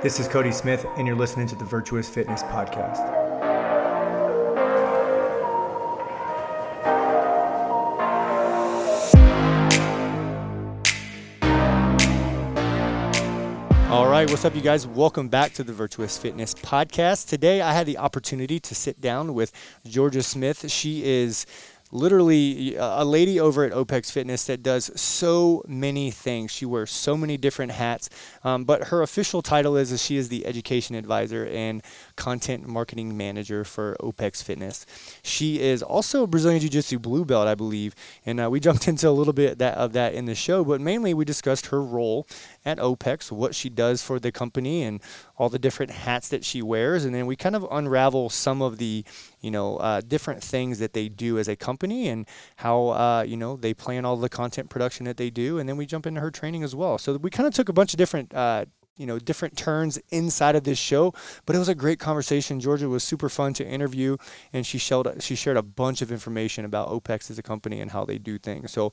This is Cody Smith, and you're listening to the Virtuous Fitness Podcast. All right, what's up, you guys? Welcome back to the Virtuous Fitness Podcast. Today, I had the opportunity to sit down with Georgia Smith. She is literally a lady over at OPEX Fitness that does so many things. She wears so many different hats, but her official title is she is the education advisor and content marketing manager for OPEX Fitness. She is also a Brazilian Jiu-Jitsu blue belt, I believe, and we jumped into a little bit of that in the show, but mainly we discussed her role at OPEX, what she does for the company, and all the different hats that she wears, and then we kind of unravel some of the different things that they do as a company and how, they plan all the content production that they do. And then we jump into her training as well. So we kind of took a bunch of different, different turns inside of this show, but it was a great conversation. Georgia was super fun to interview, and she shared a bunch of information about OPEX as a company and how they do things. So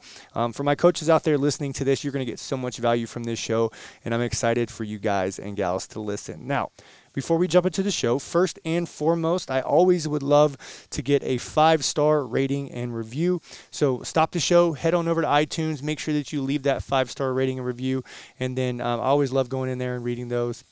for my coaches out there listening to this, you're going to get so much value from this show, and I'm excited for you guys and gals to listen. Now, before we jump into the show, first and foremost, I always would love to get a 5-star rating and review. So stop the show, head on over to iTunes, make sure that you leave that 5-star rating and review. And then I always love going in there and reading those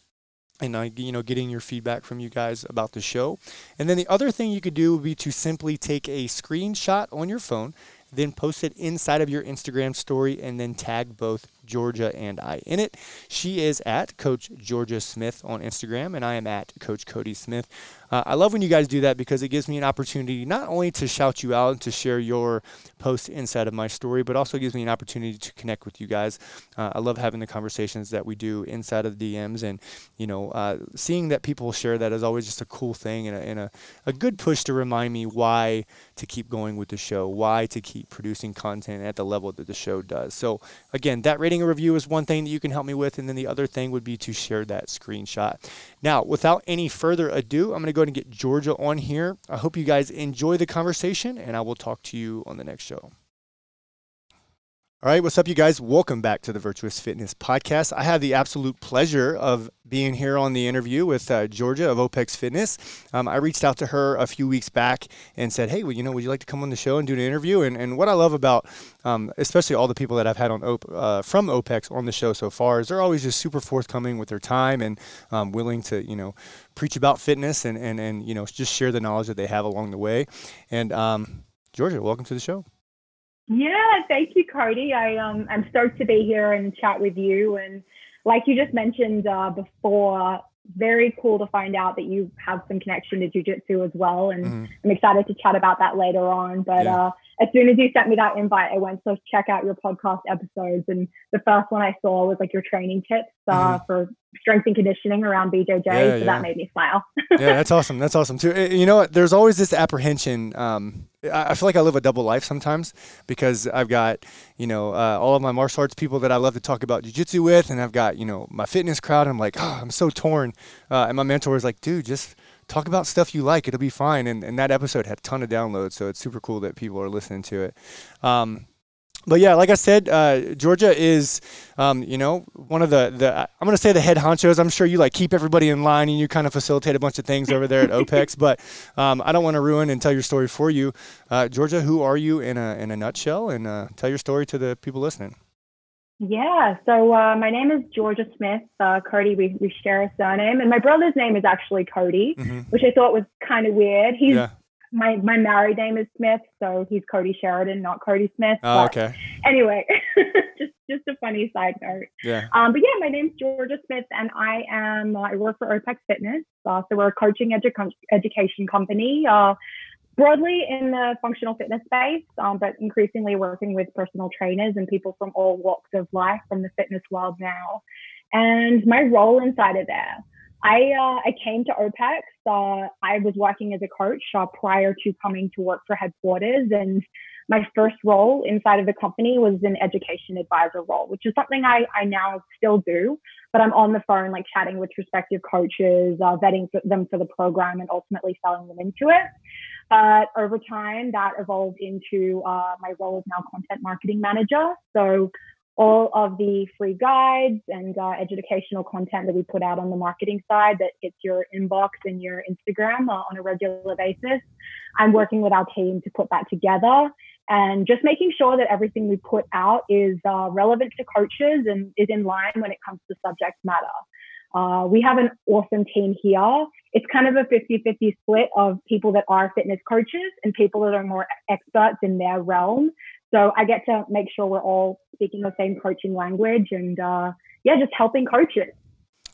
and getting your feedback from you guys about the show. And then the other thing you could do would be to simply take a screenshot on your phone, then post it inside of your Instagram story, and then tag both Georgia and I in it. She is at Coach Georgia Smith on Instagram, and I am at Coach Cody Smith. I love when you guys do that because it gives me an opportunity not only to shout you out and to share your post inside of my story, but also gives me an opportunity to connect with you guys. I love having the conversations that we do inside of DMs, and seeing that people share that is always just a cool thing and a good push to remind me why to keep going with the show, why to keep producing content at the level that the show does. So again, that rating and review is one thing that you can help me with, and then the other thing would be to share that screenshot. Now, without any further ado, I'm going to go and get Georgia on here. I hope you guys enjoy the conversation, and I will talk to you on the next show. All right, what's up, you guys? Welcome back to the Virtuous Fitness Podcast. I have the absolute pleasure of being here on the interview with Georgia of OPEX Fitness. I reached out to her a few weeks back and said, hey, would you like to come on the show and do an interview? And what I love about, especially all the people that I've had on from OPEX on the show so far, is they're always just super forthcoming with their time and willing to, preach about fitness and just share the knowledge that they have along the way. And Georgia, welcome to the show. Yeah, thank you, Cody. I'm stoked to be here and chat with you. And like you just mentioned before, very cool to find out that you have some connection to jiu-jitsu as well. And I'm excited to chat about that later on. But as soon as you sent me that invite, I went to check out your podcast episodes. And the first one I saw was like your training tips for strength and conditioning around BJJ. So that made me smile. Yeah, that's awesome. That's awesome too. You know what? There's always this apprehension. I feel like I live a double life sometimes because I've got, all of my martial arts people that I love to talk about jiu-jitsu with, and I've got, my fitness crowd, and I'm like, oh, I'm so torn. And my mentor is like, dude, just talk about stuff you like. It'll be fine. And that episode had a ton of downloads, so it's super cool that people are listening to it. But yeah, like I said, Georgia is, one of the I'm going to say the head honchos. I'm sure you keep everybody in line and you kind of facilitate a bunch of things over there at OPEX, but I don't want to ruin and tell your story for you. Georgia, who are you in a nutshell, and tell your story to the people listening? Yeah. So my name is Georgia Smith. Cody, we share a surname, and my brother's name is actually Cody, which I thought was kind of weird. He's My married name is Smith, so he's Cody Sheridan, not Cody Smith. Oh, okay. Anyway, just a funny side note. Yeah. But yeah, my name's Georgia Smith, and I work for OPEX Fitness. So we're a coaching education company, broadly in the functional fitness space, but increasingly working with personal trainers and people from all walks of life from the fitness world now. And my role inside of there, I came to OPEX. I was working as a coach prior to coming to work for headquarters, and my first role inside of the company was an education advisor role, which is something I now still do, but I'm on the phone chatting with prospective coaches, vetting them for the program, and ultimately selling them into it. But over time, that evolved into my role as now content marketing manager. So all of the free guides and educational content that we put out on the marketing side that hits your inbox and your Instagram on a regular basis. I'm working with our team to put that together and just making sure that everything we put out is relevant to coaches and is in line when it comes to subject matter. We have an awesome team here. It's kind of a 50-50 split of people that are fitness coaches and people that are more experts in their realm. So I get to make sure we're all speaking the same coaching language and, just helping coaches.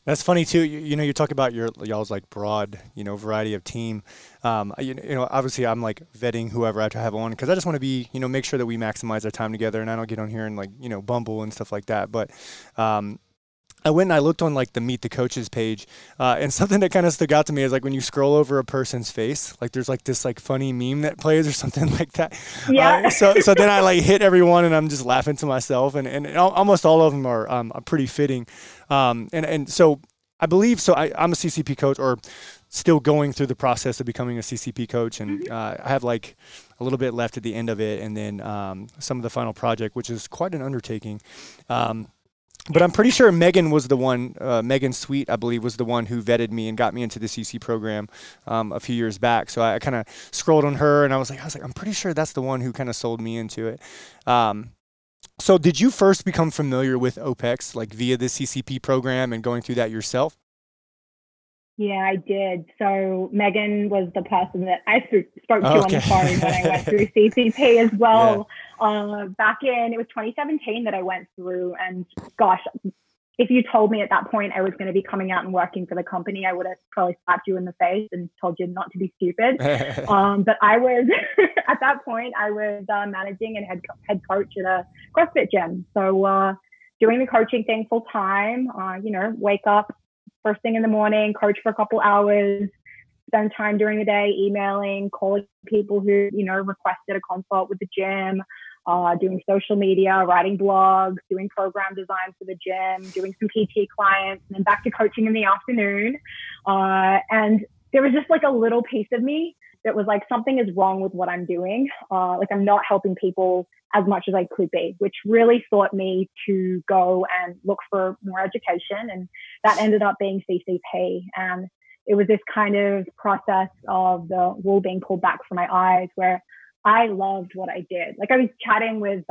That's funny too. You know, you talk about y'all's like broad, variety of team. Obviously I'm like vetting whoever I have on, cause I just want to be, make sure that we maximize our time together and I don't get on here and like, bumble and stuff like that. But, I went and I looked on like the Meet the Coaches page and something that kind of stuck out to me is like when you scroll over a person's face, like there's like this like funny meme that plays or something like that. Yeah. So then I like hit everyone and I'm just laughing to myself and almost all of them are pretty fitting. And so I believe, I'm a CCP coach or still going through the process of becoming a CCP coach. And I have like a little bit left at the end of it. And then some of the final project, which is quite an undertaking. But I'm pretty sure Megan was the one, Megan Sweet, I believe, was the one who vetted me and got me into the CC program a few years back. So I kind of scrolled on her and I was like, I'm pretty sure that's the one who kind of sold me into it. So did you first become familiar with OPEX, like via the CCP program and going through that yourself? Yeah, I did. So Megan was the person that I spoke to on the phone when I went through CCP as well. Yeah. Back in, it was 2017 that I went through. And gosh, if you told me at that point I was going to be coming out and working for the company, I would have probably slapped you in the face and told you not to be stupid. But I was, at that point, I was managing and head coach at a CrossFit gym. So doing the coaching thing full time, wake up first thing in the morning, coach for a couple hours, spend time during the day emailing, calling people who, requested a consult with the gym, doing social media, writing blogs, doing program design for the gym, doing some PT clients, and then back to coaching in the afternoon. And there was just like a little piece of me that was like, something is wrong with what I'm doing. Like I'm not helping people as much as I could be, which really taught me to go and look for more education. And that ended up being CCP. And it was this kind of process of the wool being pulled back from my eyes where I loved what I did. Like I was chatting with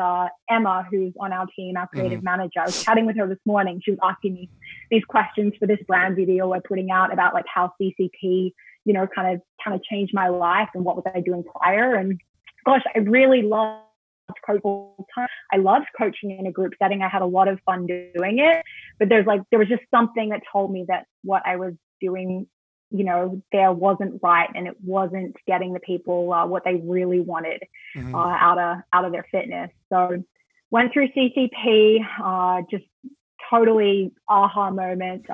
Emma, who's on our team, our creative manager. I was chatting with her this morning. She was asking me these questions for this brand video we're putting out about like how CCP, kind of changed my life and what was I doing prior. And gosh, I really loved coaching all the time. I loved coaching in a group setting. I had a lot of fun doing it, but there was just something that told me that what I was doing, there wasn't right. And it wasn't getting the people what they really wanted out of their fitness. So went through CCP, just totally aha moment,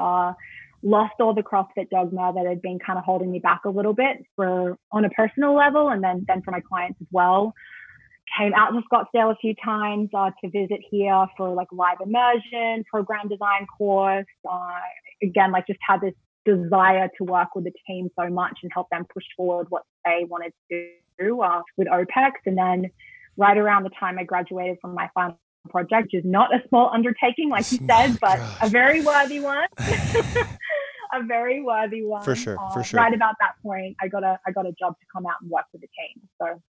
lost all the CrossFit dogma that had been kind of holding me back a little bit on a personal level. And then for my clients as well. Came out to Scottsdale a few times to visit here for like live immersion, program design course. Again, like just had this desire to work with the team so much and help them push forward what they wanted to do with OPEX. And then right around the time I graduated from my final project, which is not a small undertaking, like you said, but a very worthy one. A very worthy one. For sure. Right about that point, I got a job to come out and work with the team. So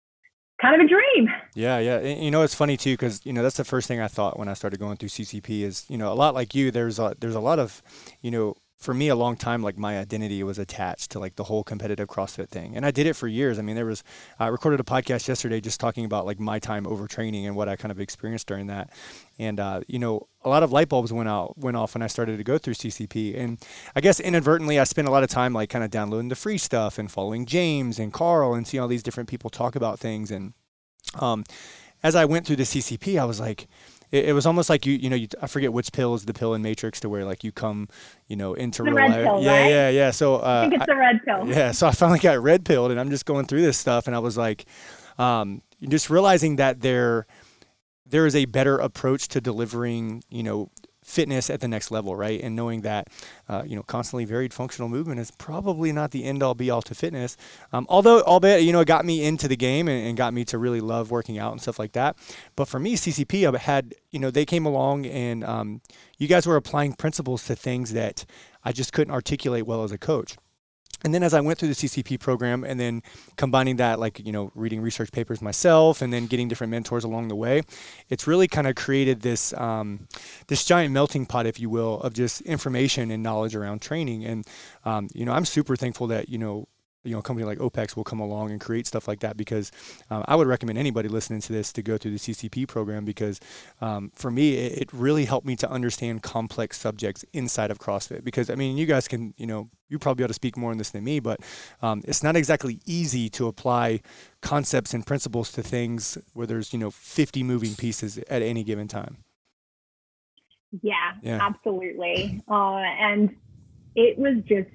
kind of a dream. Yeah. And, it's funny too, because, that's the first thing I thought when I started going through CCP is, a lot like you, there's a lot of, for me, a long time, like my identity was attached to like the whole competitive CrossFit thing. And I did it for years. I mean, I recorded a podcast yesterday just talking about like my time overtraining and what I kind of experienced during that. And, a lot of light bulbs went off when I started to go through CCP. And I guess inadvertently, I spent a lot of time like kind of downloading the free stuff and following James and Carl and seeing all these different people talk about things. And as I went through the CCP, I was like, it was almost like you I forget which pill is the pill in Matrix to where like you come, into the real red life. Pill, yeah, right? Yeah. So I think it's the red pill. Yeah. So I finally got red pilled and I'm just going through this stuff. And I was like, just realizing that there is a better approach to delivering, fitness at the next level, right? And knowing that, constantly varied functional movement is probably not the end all be all to fitness. Although it got me into the game and got me to really love working out and stuff like that. But for me, CCP, I had, they came along and you guys were applying principles to things that I just couldn't articulate well as a coach. And then as I went through the CCP program and then combining that, reading research papers myself and then getting different mentors along the way, it's really kind of created this this giant melting pot, if you will, of just information and knowledge around training. And, I'm super thankful that, a company like OPEX will come along and create stuff like that, because I would recommend anybody listening to this to go through the CCP program, because for me, it really helped me to understand complex subjects inside of CrossFit. Because, you guys can, you probably ought to speak more on this than me, but it's not exactly easy to apply concepts and principles to things where there's, 50 moving pieces at any given time. Yeah. Absolutely. And it was just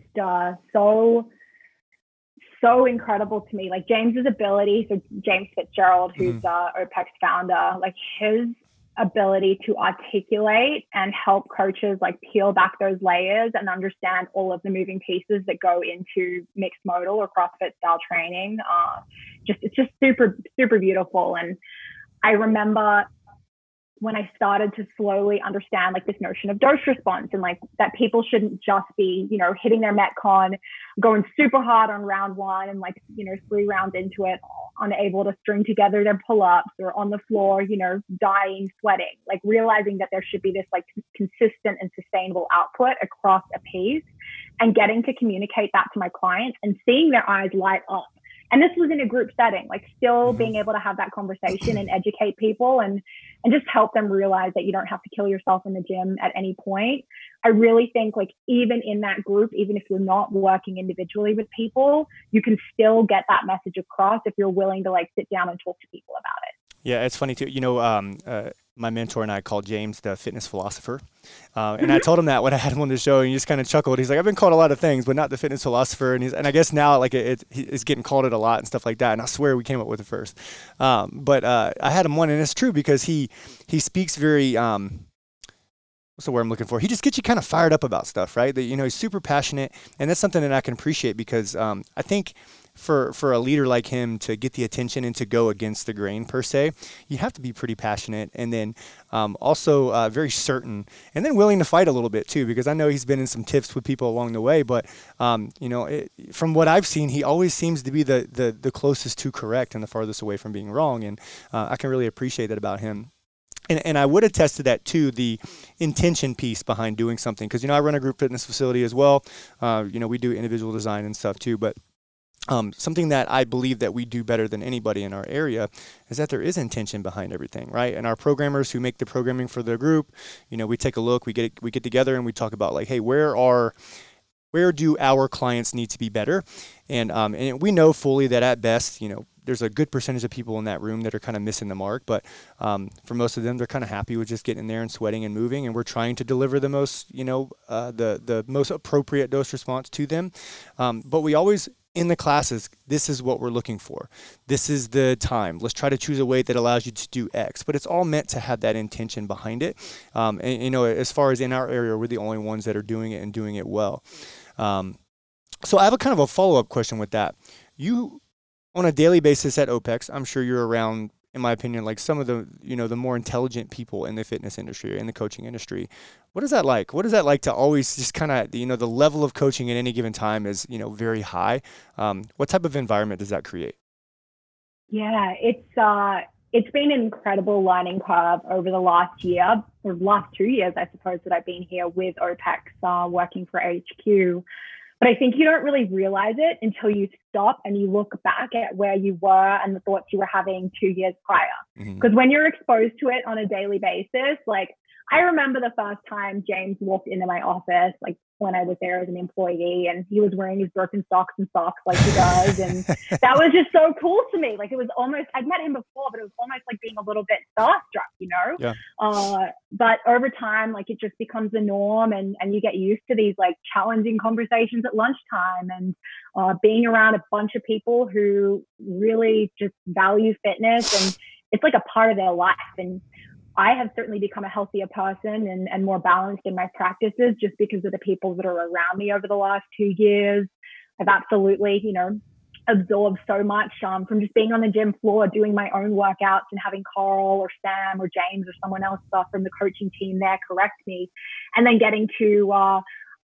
so incredible to me, like James's ability. So James Fitzgerald, who's OPEX founder, like his ability to articulate and help coaches like peel back those layers and understand all of the moving pieces that go into mixed modal or CrossFit style training. It's just super, super beautiful. And I remember when I started to slowly understand like this notion of dose response and like that people shouldn't just be, hitting their Metcon, going super hard on round one and 3 rounds into it, unable to string together their pull-ups or on the floor, dying, sweating, like realizing that there should be this like consistent and sustainable output across a piece, and getting to communicate that to my clients and seeing their eyes light up. And this was in a group setting, like still being able to have that conversation and educate people and just help them realize that you don't have to kill yourself in the gym at any point. I really think like even in that group, even if you're not working individually with people, you can still get that message across if you're willing to like sit down and talk to people about it. Yeah, it's funny too. My mentor and I call James the fitness philosopher. And I told him that when I had him on the show, and he just kind of chuckled. He's like, I've been called a lot of things, but not the fitness philosopher. And I guess now like it's getting called it a lot and stuff like that. And I swear we came up with it first. But I had him on, and it's true because he speaks very, what's the word I'm looking for? He just gets you kind of fired up about stuff, right? That, he's super passionate. And that's something that I can appreciate, because I think for a leader like him to get the attention and to go against the grain per se, you have to be pretty passionate, and then also very certain, and then willing to fight a little bit too, because I know he's been in some tiffs with people along the way, but from what I've seen, he always seems to be the closest to correct and the farthest away from being wrong. And I can really appreciate that about him. And I would attest to that too, the intention piece behind doing something, because I run a group fitness facility as well. We do individual design and stuff too, but something that I believe that we do better than anybody in our area is that there is intention behind everything, right? And our programmers who make the programming for the group, we take a look, we get together, and we talk about like, hey, where do our clients need to be better? And we know fully that at best, there's a good percentage of people in that room that are kind of missing the mark, but for most of them, they're kind of happy with just getting in there and sweating and moving, and we're trying to deliver the most, the most appropriate dose response to them. But we always, in the classes, this is what we're looking for. This is the time. Let's try to choose a weight that allows you to do X. But it's all meant to have that intention behind it. As far as in our area, we're the only ones that are doing it and doing it well. So I have a kind of a follow-up question with that. You, on a daily basis at OPEX, I'm sure you're around, in my opinion, like some of the, the more intelligent people in the fitness industry or in the coaching industry. What is that like? What is that like to always just kind of, the level of coaching at any given time is, very high. What type of environment does that create? Yeah, it's been an incredible learning curve over the last year, or last 2 years, I suppose, that I've been here with OPEX, working for HQ. But I think you don't really realize it until you stop and you look back at where you were and the thoughts you were having 2 years prior. Because when you're exposed to it on a daily basis, like I remember the first time James walked into my office, like when I was there as an employee, and he was wearing his broken socks and socks like he does. And that was just so cool to me. Like it was almost, I'd met him before, but it was almost like being a little bit starstruck, Yeah. But over time, like it just becomes the norm, and you get used to these like challenging conversations at lunchtime, and being around a bunch of people who really just value fitness, and it's like a part of their life. And I have certainly become a healthier person and more balanced in my practices just because of the people that are around me over the last 2 years. I've absolutely, you know, absorbed so much from just being on the gym floor, doing my own workouts and having Carl or Sam or James or someone else from the coaching team there correct me. And then getting to,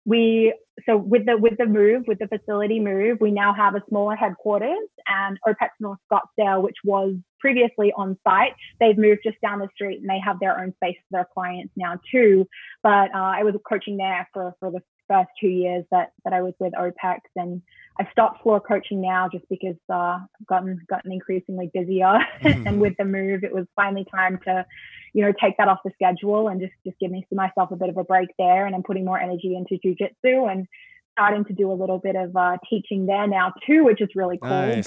with the facility move, we now have a smaller headquarters and OPEX North Scottsdale, which was previously on site. They've moved just down the street and they have their own space for their clients now too. But I was coaching there for the first 2 years that I was with OPEX, and I've stopped floor coaching now just because I've gotten increasingly busier. And with the move, it was finally time to, you know, take that off the schedule and just give myself a bit of a break there. And I'm putting more energy into jiu-jitsu and starting to do a little bit of teaching there now too, which is really cool.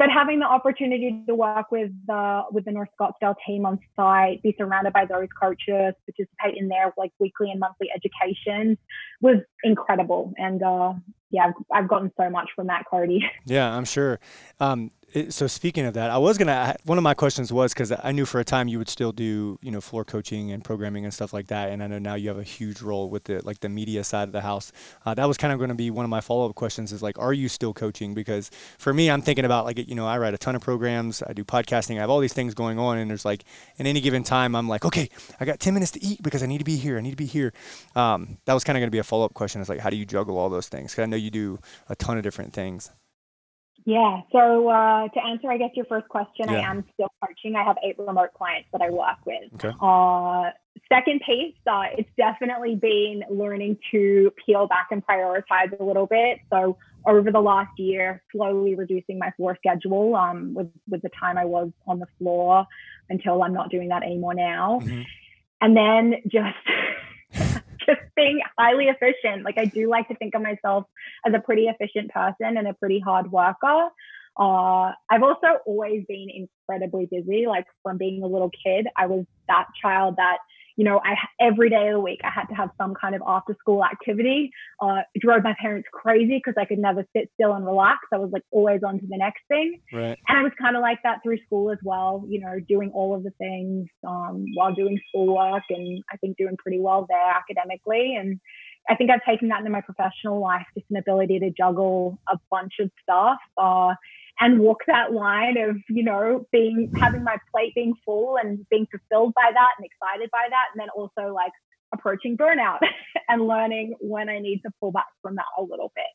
But having the opportunity to work with the North Scottsdale team on site, be surrounded by those coaches, participate in their like weekly and monthly education was incredible. And I've gotten so much from that, Cody. Yeah, I'm sure. So speaking of that, one of my questions was, because I knew for a time you would still do, you know, floor coaching and programming and stuff like that. And I know now you have a huge role with the media side of the house. That was kind of going to be one of my follow-up questions is like, are you still coaching? Because for me, I'm thinking about like, you know, I write a ton of programs, I do podcasting, I have all these things going on. And there's like, in any given time, I'm like, okay, I got 10 minutes to eat because I need to be here. That was kind of going to be a follow-up question is like, how do you juggle all those things? Because I know you do a ton of different things. Yeah. So to answer, I guess, your first question, yeah. I am still coaching. I have 8 remote clients that I work with. Okay. Second piece, it's definitely been learning to peel back and prioritize a little bit. So over the last year, slowly reducing my floor schedule with the time I was on the floor until I'm not doing that anymore now. Mm-hmm. And then just being highly efficient. Like I do like to think of myself as a pretty efficient person and a pretty hard worker. I've also always been incredibly busy. Like from being a little kid, I was that child that, you know, every day of the week I had to have some kind of after school activity. It drove my parents crazy because I could never sit still and relax. I was like always on to the next thing. Right. And I was kind of like that through school as well, you know, doing all of the things while doing schoolwork, and I think doing pretty well there academically. And I think I've taken that into my professional life, just an ability to juggle a bunch of stuff and walk that line of, you know, having my plate being full and being fulfilled by that and excited by that. And then also like approaching burnout and learning when I need to pull back from that a little bit.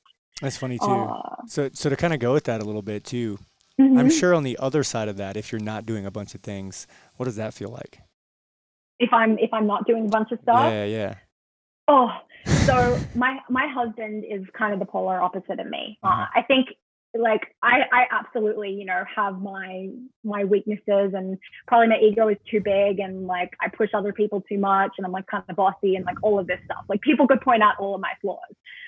That's funny too. So to kind of go with that a little bit too, mm-hmm. I'm sure on the other side of that, if you're not doing a bunch of things, what does that feel like? If I'm not doing a bunch of stuff? Yeah. Oh, so my husband is kind of the polar opposite of me. I think like I absolutely, you know, have my weaknesses, and probably my ego is too big, and like I push other people too much, and I'm like kind of bossy and like all of this stuff. Like people could point out all of my flaws,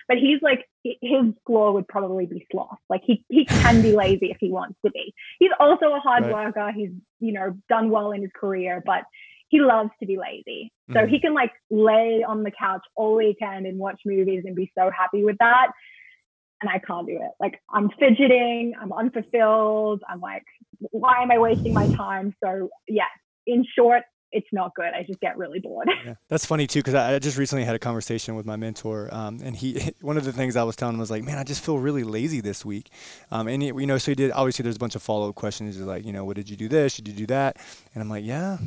but he's like, his flaw would probably be sloth. Like he can be lazy if he wants to be. He's also a hard worker. He's, you know, done well in his career, but he loves to be lazy. So he can like lay on the couch all weekend and watch movies and be so happy with that. And I can't do it. Like I'm fidgeting, I'm unfulfilled. I'm like, why am I wasting my time? So yeah, in short, it's not good. I just get really bored. Yeah. That's funny too, because I just recently had a conversation with my mentor, and one of the things I was telling him was like, man, I just feel really lazy this week. And it, you know, so he did, obviously there's a bunch of follow-up questions. He's like, you know, what did you do this? Did you do that? And I'm like, yeah.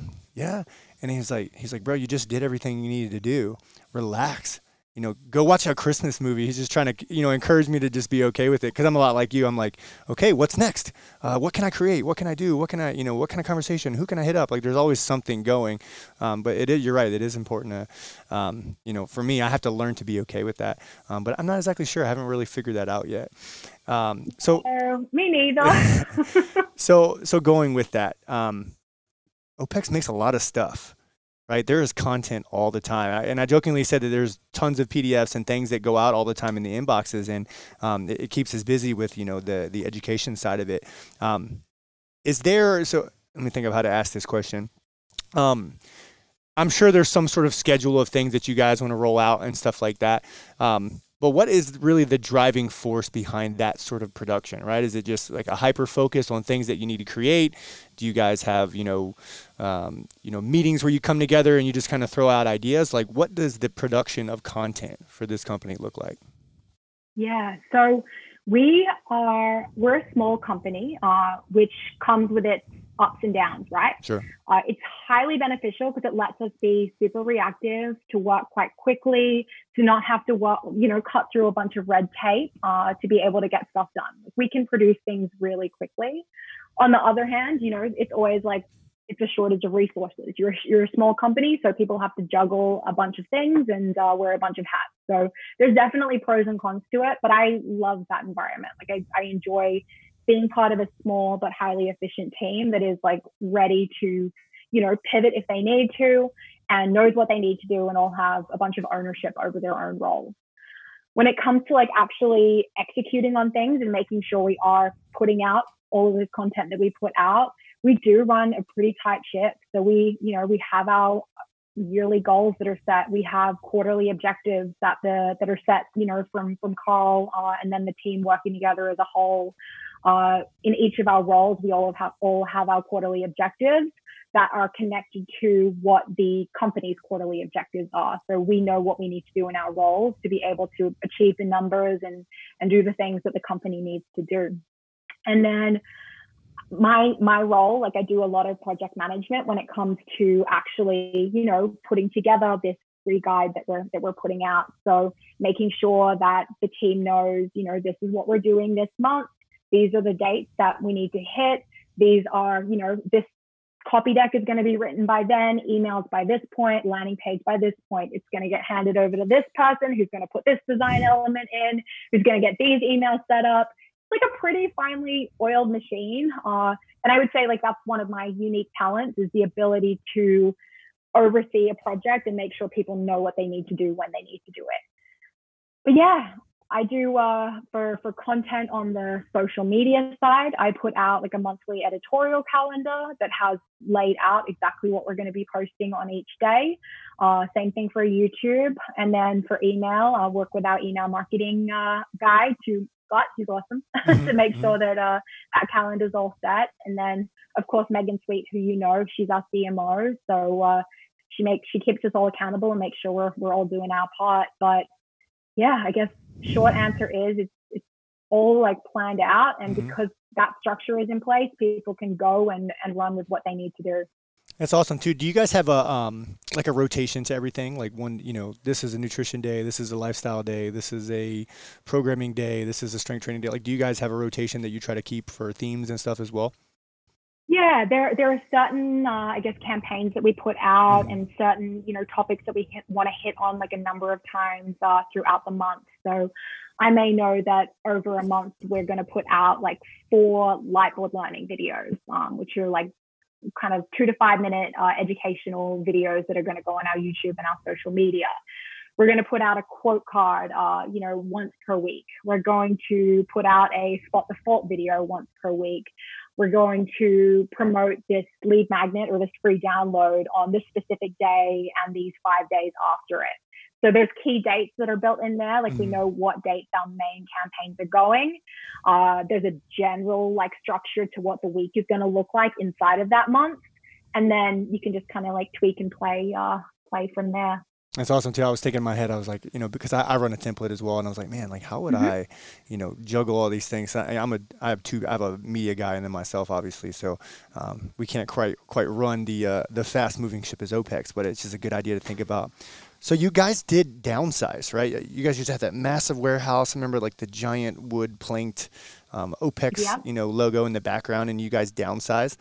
And he's like, bro, you just did everything you needed to do. Relax. You know, go watch a Christmas movie. He's just trying to, you know, encourage me to just be okay with it. Cause I'm a lot like you. I'm like, okay, what's next? What can I create? What can I do? What can I, you know, what kind of conversation? Who can I hit up? Like there's always something going. But it is, you're right. It is important to, you know, for me, I have to learn to be okay with that. But I'm not exactly sure. I haven't really figured that out yet. Me neither. So going with that, OPEX makes a lot of stuff. Right, there is content all the time, and I jokingly said that there's tons of PDFs and things that go out all the time in the inboxes, and it keeps us busy with, you know, the education side of it. So let me think of how to ask this question. I'm sure there's some sort of schedule of things that you guys want to roll out and stuff like that. But what is really the driving force behind that sort of production, right? Is it just like a hyper focus on things that you need to create? Do you guys have, meetings where you come together and you just kind of throw out ideas? Like, what does the production of content for this company look like? Yeah, so we're a small company, which comes with its ups and downs, right? Sure. It's highly beneficial because it lets us be super reactive, to work quite quickly, to not have to work, cut through a bunch of red tape to be able to get stuff done. We can produce things really quickly. On the other hand, it's always like it's a shortage of resources. You're a small company, so people have to juggle a bunch of things and wear a bunch of hats. So there's definitely pros and cons to it, but I love that environment. Like I enjoy being part of a small but highly efficient team that is like ready to, pivot if they need to and knows what they need to do and all have a bunch of ownership over their own roles. When it comes to like actually executing on things and making sure we are putting out all of the content that we put out, we do run a pretty tight ship. So we have our yearly goals that are set. We have quarterly objectives that are set, from Carl and then the team working together as a whole. In each of our roles, we all have our quarterly objectives that are connected to what the company's quarterly objectives are. So we know what we need to do in our roles to be able to achieve the numbers and do the things that the company needs to do. And then my role, like I do a lot of project management when it comes to actually, putting together this free guide that we're putting out. So making sure that the team knows, this is what we're doing this month. These are the dates that we need to hit. These are, this copy deck is going to be written by then, emails by this point, landing page by this point. It's going to get handed over to this person who's going to put this design element in, who's going to get these emails set up. It's like a pretty finely oiled machine. And I would say like that's one of my unique talents is the ability to oversee a project and make sure people know what they need to do when they need to do it. But yeah. I do for content on the social media side, I put out like a monthly editorial calendar that has laid out exactly what we're going to be posting on each day. Same thing for YouTube. And then for email, I'll work with our email marketing guy, to Scott, who's awesome, to make sure that that calendar's all set. And then, of course, Megan Sweet, who she's our CMO. So she keeps us all accountable and makes sure we're all doing our part. But yeah, I guess short answer is it's all like planned out, and because that structure is in place, people can go and run with what they need to do. That's awesome too. Do you guys have a like a rotation to everything? Like one, this is a nutrition day, this is a lifestyle day, this is a programming day, this is a strength training day. Like, do you guys have a rotation that you try to keep for themes and stuff as well? Yeah, there are certain, campaigns that we put out and certain, topics that we want to hit on like a number of times throughout the month. So I may know that over a month, we're going to put out like 4 lightboard learning videos, which are like kind of 2 to 5 minute educational videos that are going to go on our YouTube and our social media. We're going to put out a quote card, once per week. We're going to put out a Spot the Fault video once per week. We're going to promote this lead magnet or this free download on this specific day and these 5 days after it. So there's key dates that are built in there. Like we know what dates our main campaigns are going. There's a general like structure to what the week is going to look like inside of that month. And then you can just kind of like tweak and play from there. That's awesome too. I was thinking in my head, I was like, because I run a template as well, and I was like, man, like how would I, juggle all these things? I have a media guy and then myself, obviously. So we can't quite run the fast moving ship as OPEX, but it's just a good idea to think about. So you guys did downsize, right? You guys used to have that massive warehouse. I remember like the giant wood planked OPEX, logo in the background, and you guys downsized.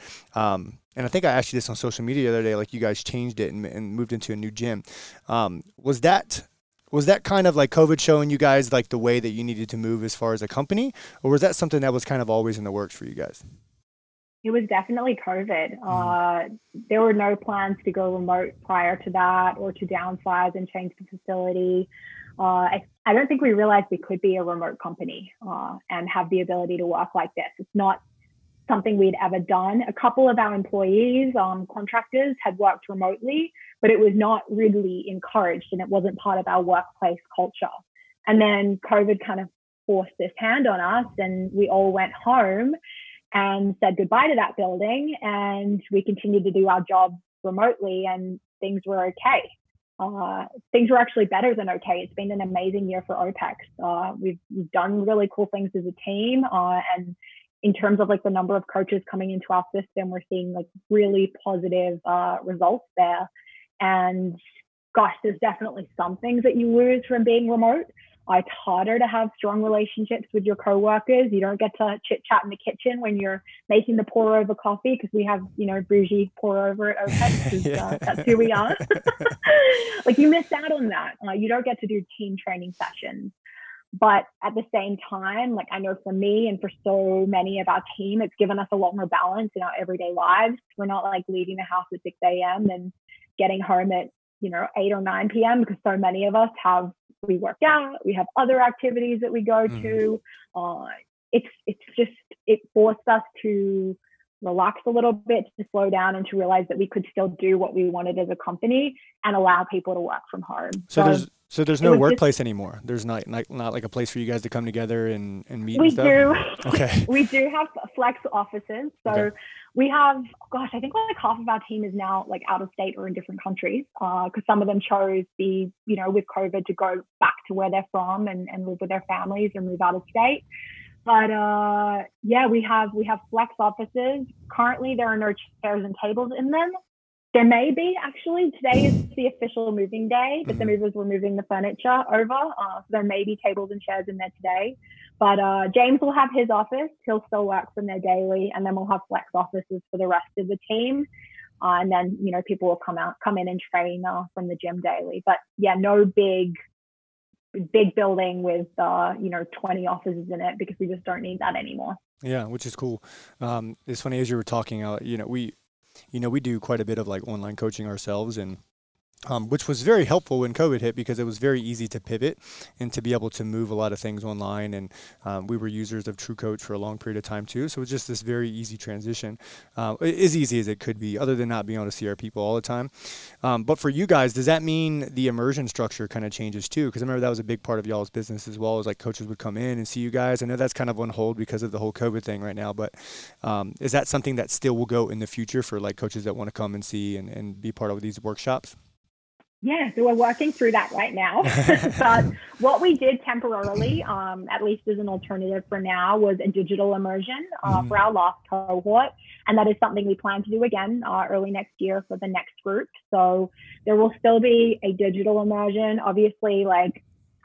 And I think I asked you this on social media the other day, like you guys changed it and moved into a new gym. Was that kind of like COVID showing you guys like the way that you needed to move as far as a company, or was that something that was kind of always in the works for you guys? It was definitely COVID. There were no plans to go remote prior to that or to downsize and change the facility. I don't think we realized we could be a remote company and have the ability to work like this. It's not something we'd ever done. A couple of our employees, contractors, had worked remotely, but it was not really encouraged and it wasn't part of our workplace culture. And then COVID kind of forced this hand on us, and we all went home and said goodbye to that building, and we continued to do our job remotely, and things were okay. Things were actually better than okay. It's been an amazing year for OPEX. We've done really cool things as a team, and in terms of like the number of coaches coming into our system, we're seeing like really positive results there. And gosh, there's definitely some things that you lose from being remote. It's harder to have strong relationships with your coworkers. You don't get to chit chat in the kitchen when you're making the pour over coffee, because we have, you know, bougie pour over at OPEX. That's who we are. Like, you miss out on that. You don't get to do team training sessions. But at the same time, like, I know for me and for so many of our team, it's given us a lot more balance in our everyday lives. We're not like leaving the house at 6 a.m. and getting home at, you know, 8 or 9 p.m. because so many of us have. We work out, we have other activities that we go to. It's just, it forced us to relax a little bit, to slow down, and to realize that we could still do what we wanted as a company and allow people to work from home. So there's no workplace anymore. There's not like a place for you guys to come together and meet. We and stuff? Do. Okay. We do have flex offices. So we have, gosh, I think like half of our team is now like out of state or in different countries. Cause some of them chose the, you know, with COVID to go back to where they're from and live with their families and move out of state. But yeah, we have flex offices. Currently there are no chairs and tables in them. There may be, actually. Today is the official moving day, but the movers were moving the furniture over. So there may be tables and chairs in there today. But James will have his office. He'll still work from there daily. And then we'll have flex offices for the rest of the team. And then, you know, people will come in and train from the gym daily. But yeah, no big building with, 20 offices in it, because we just don't need that anymore. Yeah, which is cool. It's funny, as you were talking, we do quite a bit of like online coaching ourselves, and which was very helpful when COVID hit, because it was very easy to pivot and to be able to move a lot of things online. And we were users of True Coach for a long period of time too. So it was just this very easy transition, as easy as it could be, other than not being able to see our people all the time. But for you guys, does that mean the immersion structure kind of changes too? Because I remember that was a big part of y'all's business as well, as like coaches would come in and see you guys. I know that's kind of on hold because of the whole COVID thing right now, but is that something that still will go in the future for like coaches that want to come and see and be part of these workshops? Yeah, so we're working through that right now. But what we did temporarily, at least as an alternative for now, was a digital immersion for our last cohort. And that is something we plan to do again early next year for the next group. So there will still be a digital immersion. Obviously, like,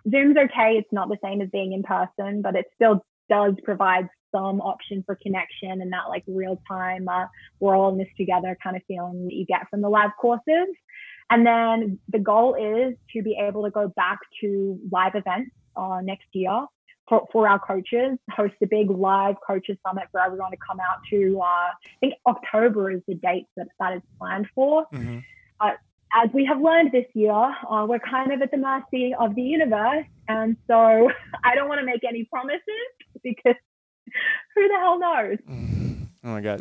Zoom's okay. It's not the same as being in person, but it still does provide some option for connection and that like real time, we're all in this together kind of feeling that you get from the live courses. And then the goal is to be able to go back to live events next year for our coaches, host a big live coaches summit for everyone to come out to. I think October is the date that is planned for. As we have learned this year, we're kind of at the mercy of the universe. And so I don't want to make any promises, because who the hell knows? Oh my God.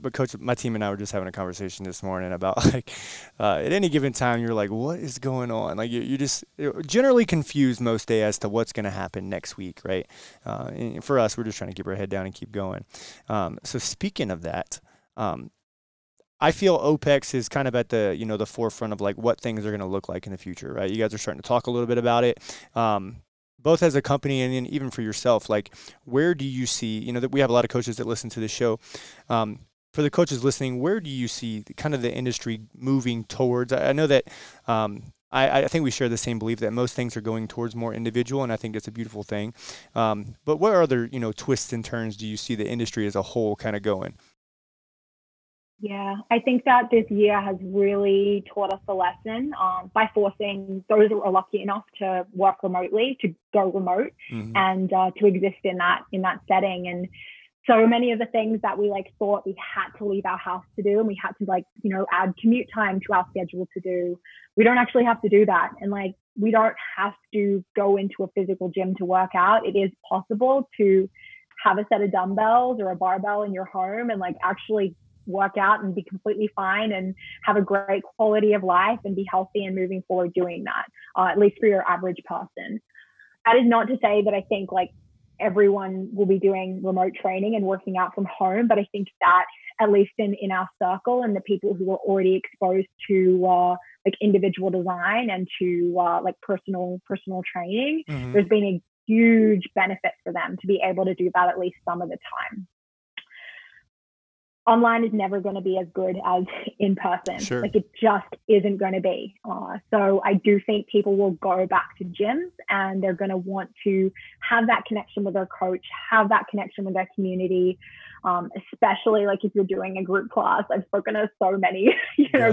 But Coach, my team and I were just having a conversation this morning about like, at any given time, you're like, what is going on? Like you're generally confused most day as to what's going to happen next week. Right. And for us, we're just trying to keep our head down and keep going. So speaking of that, I feel OPEX is kind of at the forefront of like what things are going to look like in the future. Right. You guys are starting to talk a little bit about it. Both as a company and even for yourself, like where do you see, that we have a lot of coaches that listen to this show. For the coaches listening, where do you see kind of the industry moving towards? I know that I think we share the same belief that most things are going towards more individual, and I think that's a beautiful thing. But what other, twists and turns do you see the industry as a whole kind of going? Yeah, I think that this year has really taught us a lesson by forcing those that were lucky enough to work remotely, to go remote and to exist in that setting. And so many of the things that we like thought we had to leave our house to do, and we had to add commute time to our schedule to do, we don't actually have to do that. And like, we don't have to go into a physical gym to work out. It is possible to have a set of dumbbells or a barbell in your home and like actually work out and be completely fine and have a great quality of life and be healthy and moving forward doing that, at least for your average person. That is not to say that I think like everyone will be doing remote training and working out from home, but I think that at least in our circle and the people who are already exposed to like individual design and to like personal training, mm-hmm. there's been a huge benefit for them to be able to do that at least some of the time. Online is never going to be as good as in person. Sure. Like it just isn't going to be. So I do think people will go back to gyms and they're going to want to have that connection with their coach, have that connection with their community, especially like if you're doing a group class. I've spoken to so many,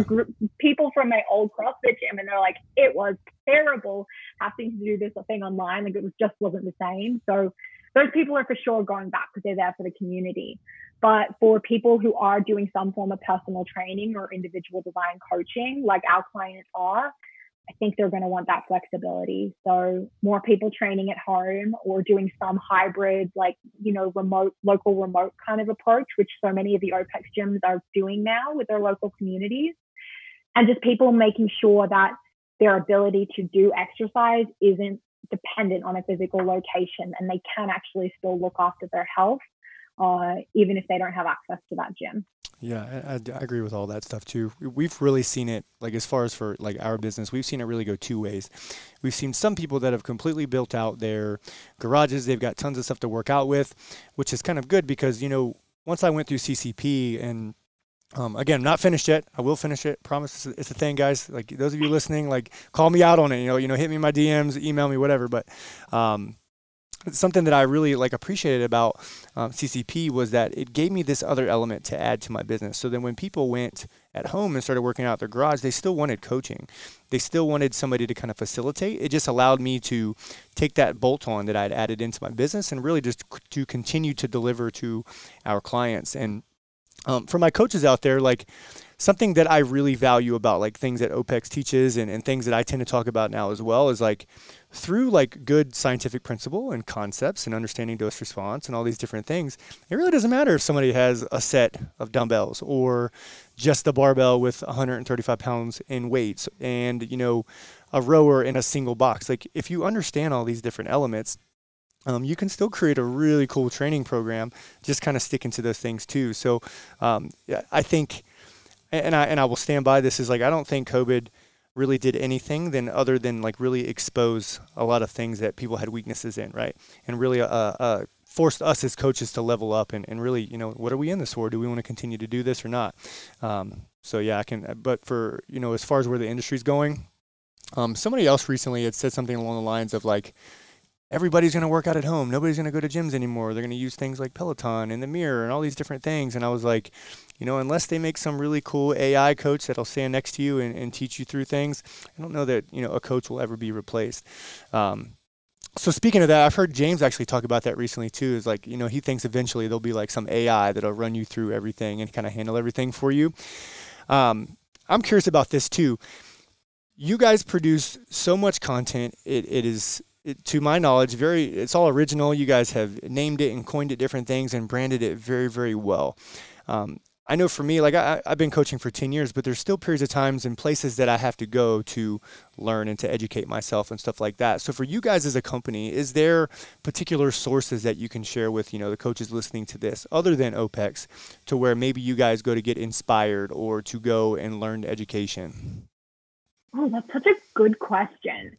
group people from my old CrossFit gym, and they're like, it was terrible having to do this thing online. Like it was, just wasn't the same. So those people are for sure going back because they're there for the community. But for people who are doing some form of personal training or individual design coaching, like our clients are, I think they're going to want that flexibility. So more people training at home or doing some hybrid, like, remote, local remote kind of approach, which so many of the OPEX gyms are doing now with their local communities. And just people making sure that their ability to do exercise isn't dependent on a physical location, and they can actually still look after their health even if they don't have access to that gym. I agree with all that stuff too. We've really seen it, like as far as for like our business, we've seen it really go two ways. We've seen some people that have completely built out their garages. They've got tons of stuff to work out with, which is kind of good because once I went through CCP and again, I'm not finished yet. I will finish it. Promise, it's a thing, guys. Like those of you listening, like call me out on it. Hit me in my DMs, email me, whatever. But something that I really like appreciated about CCP was that it gave me this other element to add to my business. So then when people went at home and started working out their garage, they still wanted coaching. They still wanted somebody to kind of facilitate. It just allowed me to take that bolt on that I'd added into my business and really just to continue to deliver to our clients. And for my coaches out there, like something that I really value about like things that OPEX teaches and things that I tend to talk about now as well is like through like good scientific principle and concepts and understanding dose response and all these different things, it really doesn't matter if somebody has a set of dumbbells or just the barbell with 135 pounds in weights and, a rower in a single box. Like if you understand all these different elements, you can still create a really cool training program, just kind of sticking to those things too. So I think, and I will stand by this, is like I don't think COVID really did anything other than like really expose a lot of things that people had weaknesses in, right? And really forced us as coaches to level up and really, what are we in this for? Do we want to continue to do this or not? But for, as far as where the industry's going, somebody else recently had said something along the lines of like, everybody's going to work out at home. Nobody's going to go to gyms anymore. They're going to use things like Peloton and the mirror and all these different things. And I was like, unless they make some really cool AI coach that'll stand next to you and teach you through things, I don't know that, a coach will ever be replaced. So speaking of that, I've heard James actually talk about that recently too, is like, he thinks eventually there'll be like some AI that'll run you through everything and kind of handle everything for you. I'm curious about this too. You guys produce so much content. It is, to my knowledge, it's all original. You guys have named it and coined it different things and branded it very, very well. I know for me, like I've been coaching for 10 years, but there's still periods of times and places that I have to go to learn and to educate myself and stuff like that. So for you guys as a company, is there particular sources that you can share with, the coaches listening to this other than OPEX to where maybe you guys go to get inspired or to go and learn education? Oh, that's such a good question.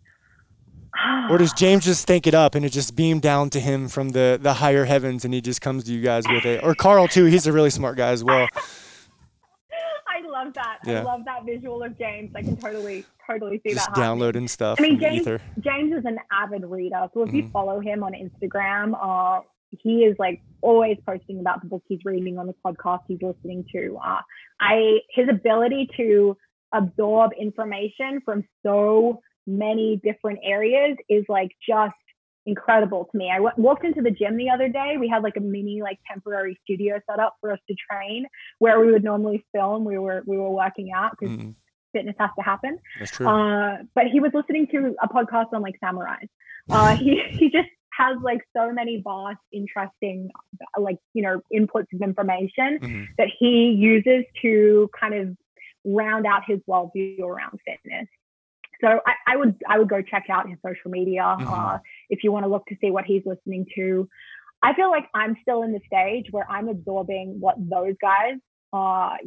Or does James just think it up and it just beamed down to him from the higher heavens and he just comes to you guys with it? Or Carl, too. He's a really smart guy as well. I love that. Yeah. I love that visual of James. I can totally see just that. Just downloading stuff. I mean, James is an avid reader. So if you follow him on Instagram, he is like always posting about the book he's reading, on the podcast he's listening to. His ability to absorb information from so many different areas is like just incredible to me. I walked into the gym the other day. We had like a mini like temporary studio set up for us to train where we would normally film. We were working out because fitness has to happen. That's true. But he was listening to a podcast on like samurais. He just has like so many vast, interesting like inputs of information that he uses to kind of round out his worldview around fitness. So I would go check out his social media. if you want to look to see what he's listening to. I feel like I'm still in the stage where I'm absorbing what those guys, are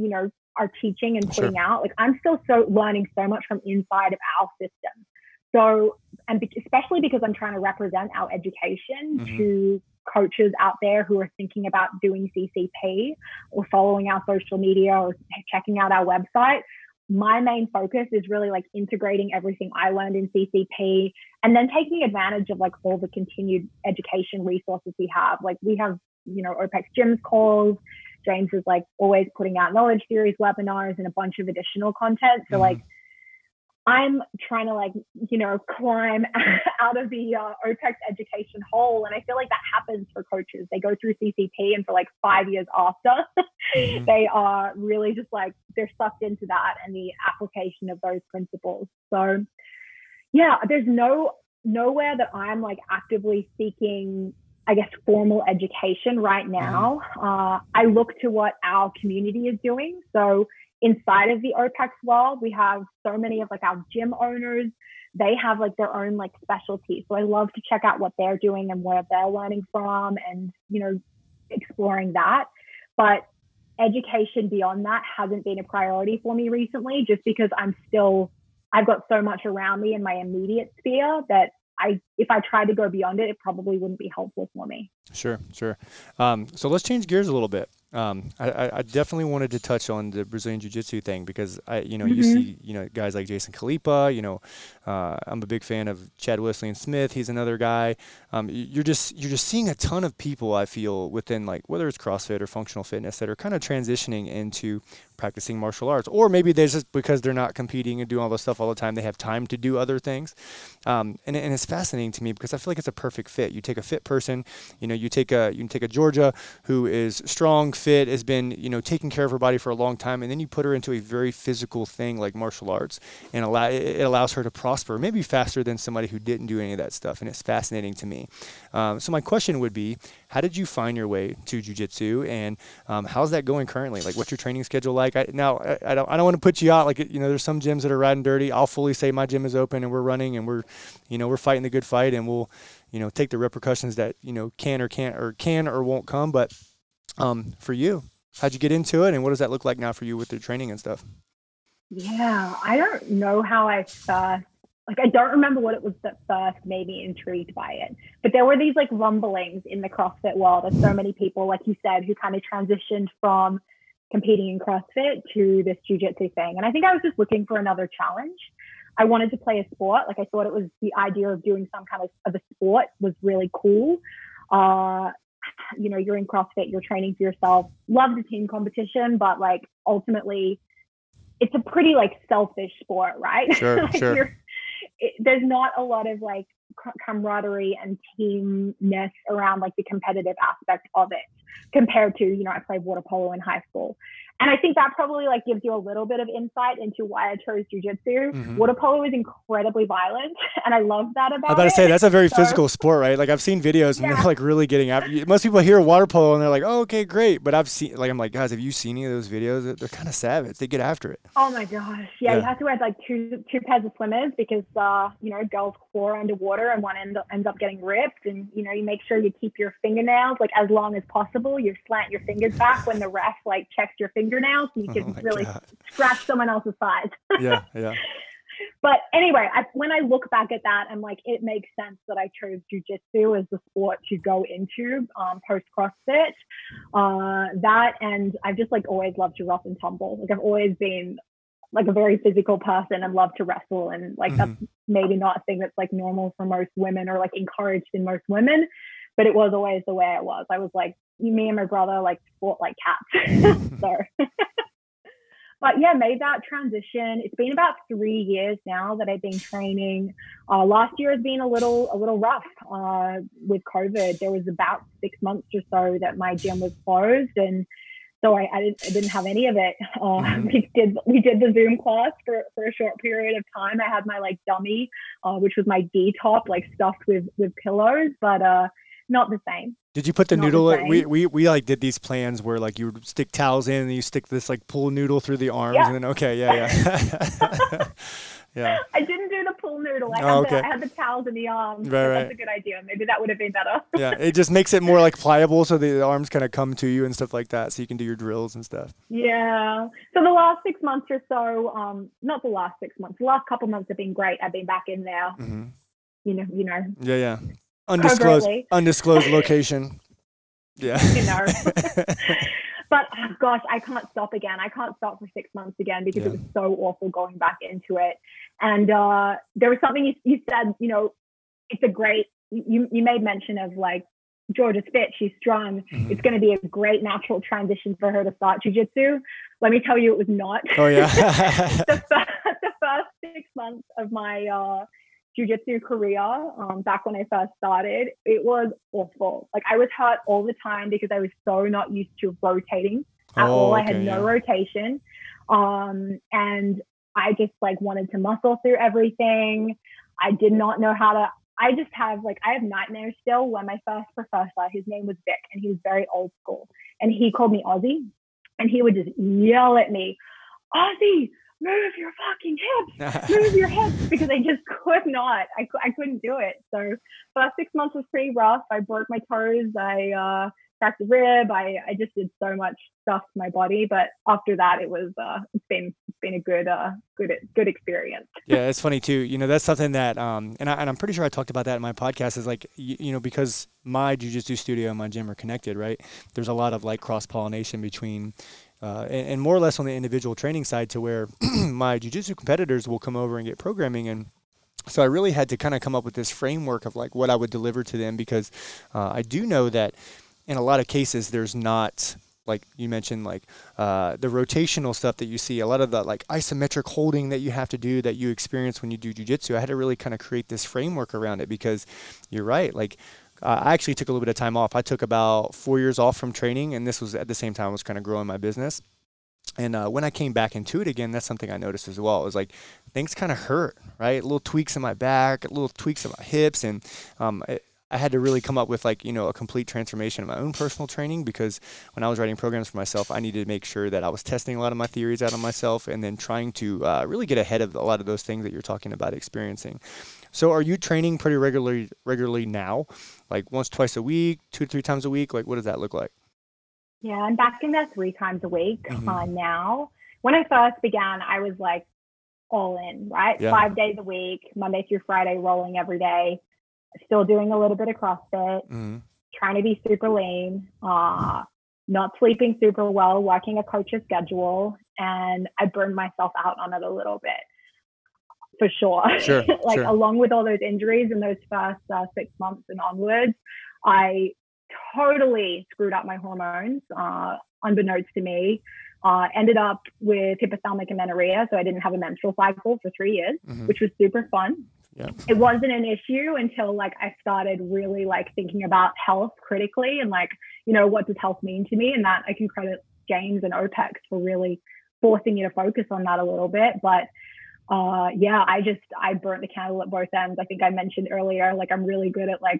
teaching and putting out. Like, I'm still learning so much from inside of our system. So, and especially because I'm trying to represent our education mm-hmm. to coaches out there who are thinking about doing CCP or following our social media or checking out our website. My main focus is really like integrating everything I learned in CCP and then taking advantage of like all the continued education resources we have. Like, we have, OPEX Gyms calls. James is like always putting out knowledge series webinars and a bunch of additional content. So mm-hmm. like, I'm trying to climb out of the OPEX education hole. And I feel like that happens for coaches. They go through CCP and for like 5 years after mm-hmm. they are really just like, they're sucked into that and the application of those principles. So yeah, there's nowhere that I'm like actively seeking, I guess, formal education right now. Mm-hmm. I look to what our community is doing. So inside of the OPEX world, we have so many of like our gym owners. They have like their own like specialty. So I love to check out what they're doing and where they're learning from and, exploring that. But education beyond that hasn't been a priority for me recently, just because I've got so much around me in my immediate sphere that if I tried to go beyond it, it probably wouldn't be helpful for me. Sure. So let's change gears a little bit. I definitely wanted to touch on the Brazilian Jiu-Jitsu thing because mm-hmm. you see, guys like Jason Kalipa, I'm a big fan of Chad Wesley and Smith. He's another guy. You're just seeing a ton of people, I feel, within like, whether it's CrossFit or functional fitness, that are kind of transitioning into practicing martial arts, or maybe they're just because they're not competing and doing all this stuff all the time, they have time to do other things. And it's fascinating to me because I feel like it's a perfect fit. You take a fit person, you can take a Georgia who is strong, fit, has been, taking care of her body for a long time. And then you put her into a very physical thing like martial arts, and it allows her to prosper maybe faster than somebody who didn't do any of that stuff. And it's fascinating to me. So my question would be, how did you find your way to jiu-jitsu, and how's that going currently? Like, what's your training schedule like? I don't want to put you out. Like, there's some gyms that are riding dirty. I'll fully say my gym is open and we're running and we're fighting the good fight, and we'll, take the repercussions that, can or won't come. But for you, how'd you get into it, and what does that look like now for you with your training and stuff? Yeah, I don't know how I first, I don't remember what it was that first made me intrigued by it, but there were these like rumblings in the CrossFit world of so many people, like you said, who kind of transitioned from competing in CrossFit to this jiu-jitsu thing. And I think I was just looking for another challenge. I wanted to play a sport. Like, I thought it was the idea of doing some kind of a sport was really cool. You're in CrossFit, you're training for yourself, love the team competition, but like ultimately it's a pretty like selfish sport, right? Sure, like, sure. There's not a lot of like camaraderie and teamness around like the competitive aspect of it compared to, I played water polo in high school. And I think that probably like gives you a little bit of insight into why I chose jiu-jitsu. Mm-hmm. Water polo is incredibly violent, and I love that about it. I was about to say, that's a very physical sport, right? Like, I've seen videos and they're like really getting after you. Most people hear water polo and they're like, oh, okay, great. But I've seen, like, I'm like, guys, have you seen any of those videos? They're kind of savage. They get after it. Oh my gosh. Yeah. You have to wear like two pairs of swimmers because, girls claw underwater and one ends up getting ripped. And, you make sure you keep your fingernails like as long as possible. You slant your fingers back when the ref like checks your fingernails, and you can really scratch someone else's thighs. yeah. But anyway, when I look back at that, I'm like, it makes sense that I chose jiu-jitsu as the sport to go into post-CrossFit. That, and I've just like always loved to rough and tumble. Like, I've always been like a very physical person and love to wrestle, and like mm-hmm. that's maybe not a thing that's like normal for most women or like encouraged in most women, but it was always the way I was. I was like, me and my brother like fought like cats. So, but yeah, made that transition. It's been about 3 years now that I've been training. Last year has been a little rough with COVID. There was about 6 months or so that my gym was closed, and so I didn't have any of it. Mm-hmm. We did the Zoom class for a short period of time. I had my like dummy, which was my D top, like stuffed with pillows, but not the same. Did you put the noodle? We like did these plans where like you would stick towels in and you stick this like pull noodle through the arms. Yeah. And then I didn't do the pull whole noodle. I had the towels in the arms. Right, That's a good idea. Maybe that would have been better. Yeah, it just makes it more like pliable, so the arms kind of come to you and stuff like that, so you can do your drills and stuff. Yeah. So the last 6 months or so, not the last 6 months, the last couple months have been great. I've been back in there. Mm-hmm. You know. Yeah. Undisclosed location. Yeah. You know. But oh gosh, I can't stop again. I can't stop for 6 months again because it was so awful going back into it. And there was something you said, you know, it's a great, you made mention of like Georgia's fit, she's strong. Mm-hmm. It's going to be a great natural transition for her to start jiu-jitsu. Let me tell you, it was not. Oh yeah. the first 6 months of my jiu-jitsu career, back when I first started, it was awful. Like I was hurt all the time because I was so not used to rotating at all. I had no rotation. And I just like wanted to muscle through everything. I did not know how to, I have nightmares still when my first professor, his name was Vic, and he was very old school, and he called me Aussie, and he would just yell at me, "Aussie, move your fucking hips, move your hips," because I just could not. I couldn't do it. So first 6 months was pretty rough. I broke my toes. I cracked a rib. I just did so much stuff to my body. But after that, it was it's been a good experience. Yeah, it's funny too. You know, that's something that and I'm pretty sure I talked about that in my podcast. Is like you know because my jiu-jitsu studio and my gym are connected, right? There's a lot of like cross-pollination between. And more or less on the individual training side, to where my jiu-jitsu competitors will come over and get programming. And so I really had to kind of come up with this framework of like what I would deliver to them, because I do know that in a lot of cases there's not, like you mentioned, like the rotational stuff that you see, a lot of the like isometric holding that you have to do, that you experience when you do jiu-jitsu. I had to really kind of create this framework around it, because you're right, like I actually took a little bit of time off. I took about 4 years off from training, and this was at the same time I was kind of growing my business. And when I came back into it again, that's something I noticed as well. It was like things kind of hurt, right? Little tweaks in my back, little tweaks in my hips, and I had to really come up with like, you know, a complete transformation of my own personal training, because when I was writing programs for myself, I needed to make sure that I was testing a lot of my theories out on myself, and then trying to really get ahead of a lot of those things that you're talking about experiencing. So are you training pretty regularly now? Like once, twice a week, 2 to 3 times a week? Like what does that look like? Yeah, I'm back in there 3 times a week now. When I first began, I was like all in, right? Yeah. 5 days a week, Monday through Friday, rolling every day. Still doing a little bit of CrossFit, trying to be super lean, not sleeping super well, working a coach's schedule. And I burned myself out on it a little bit. For sure. Like along with all those injuries in those first 6 months and onwards, I totally screwed up my hormones, unbeknownst to me. Ended up with hypothalamic amenorrhea, so I didn't have a menstrual cycle for 3 years, which was super fun. Yeah. It wasn't an issue until like I started really like thinking about health critically, and like, you know, what does health mean to me? And that I can credit James and OPEX for really forcing you to focus on that a little bit. But I burnt the candle at both ends. I think I mentioned earlier, like I'm really good at like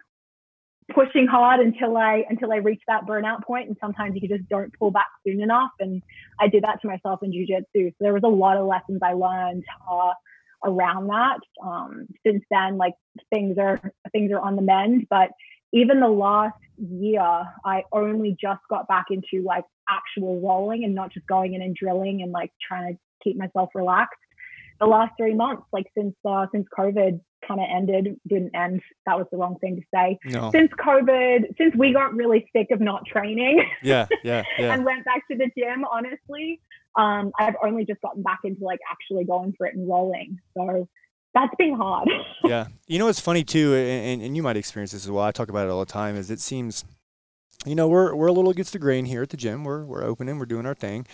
pushing hard until I reach that burnout point. And sometimes you just don't pull back soon enough. And I did that to myself in jiu-jitsu. So there was a lot of lessons I learned around that. Since then, like things are on the mend. But even the last year, I only just got back into like actual rolling and not just going in and drilling and like trying to keep myself relaxed. The last 3 months, like since COVID kind of ended, didn't end. That was the wrong thing to say. No. Since COVID, since we got really sick of not training, and went back to the gym. Honestly, I've only just gotten back into like actually going for it and rolling. So that's been hard. Yeah, you know what's funny too, and you might experience this as well. I talk about it all the time. Is it seems, you know, we're a little against the grain here at the gym. We're opening, we're doing our thing,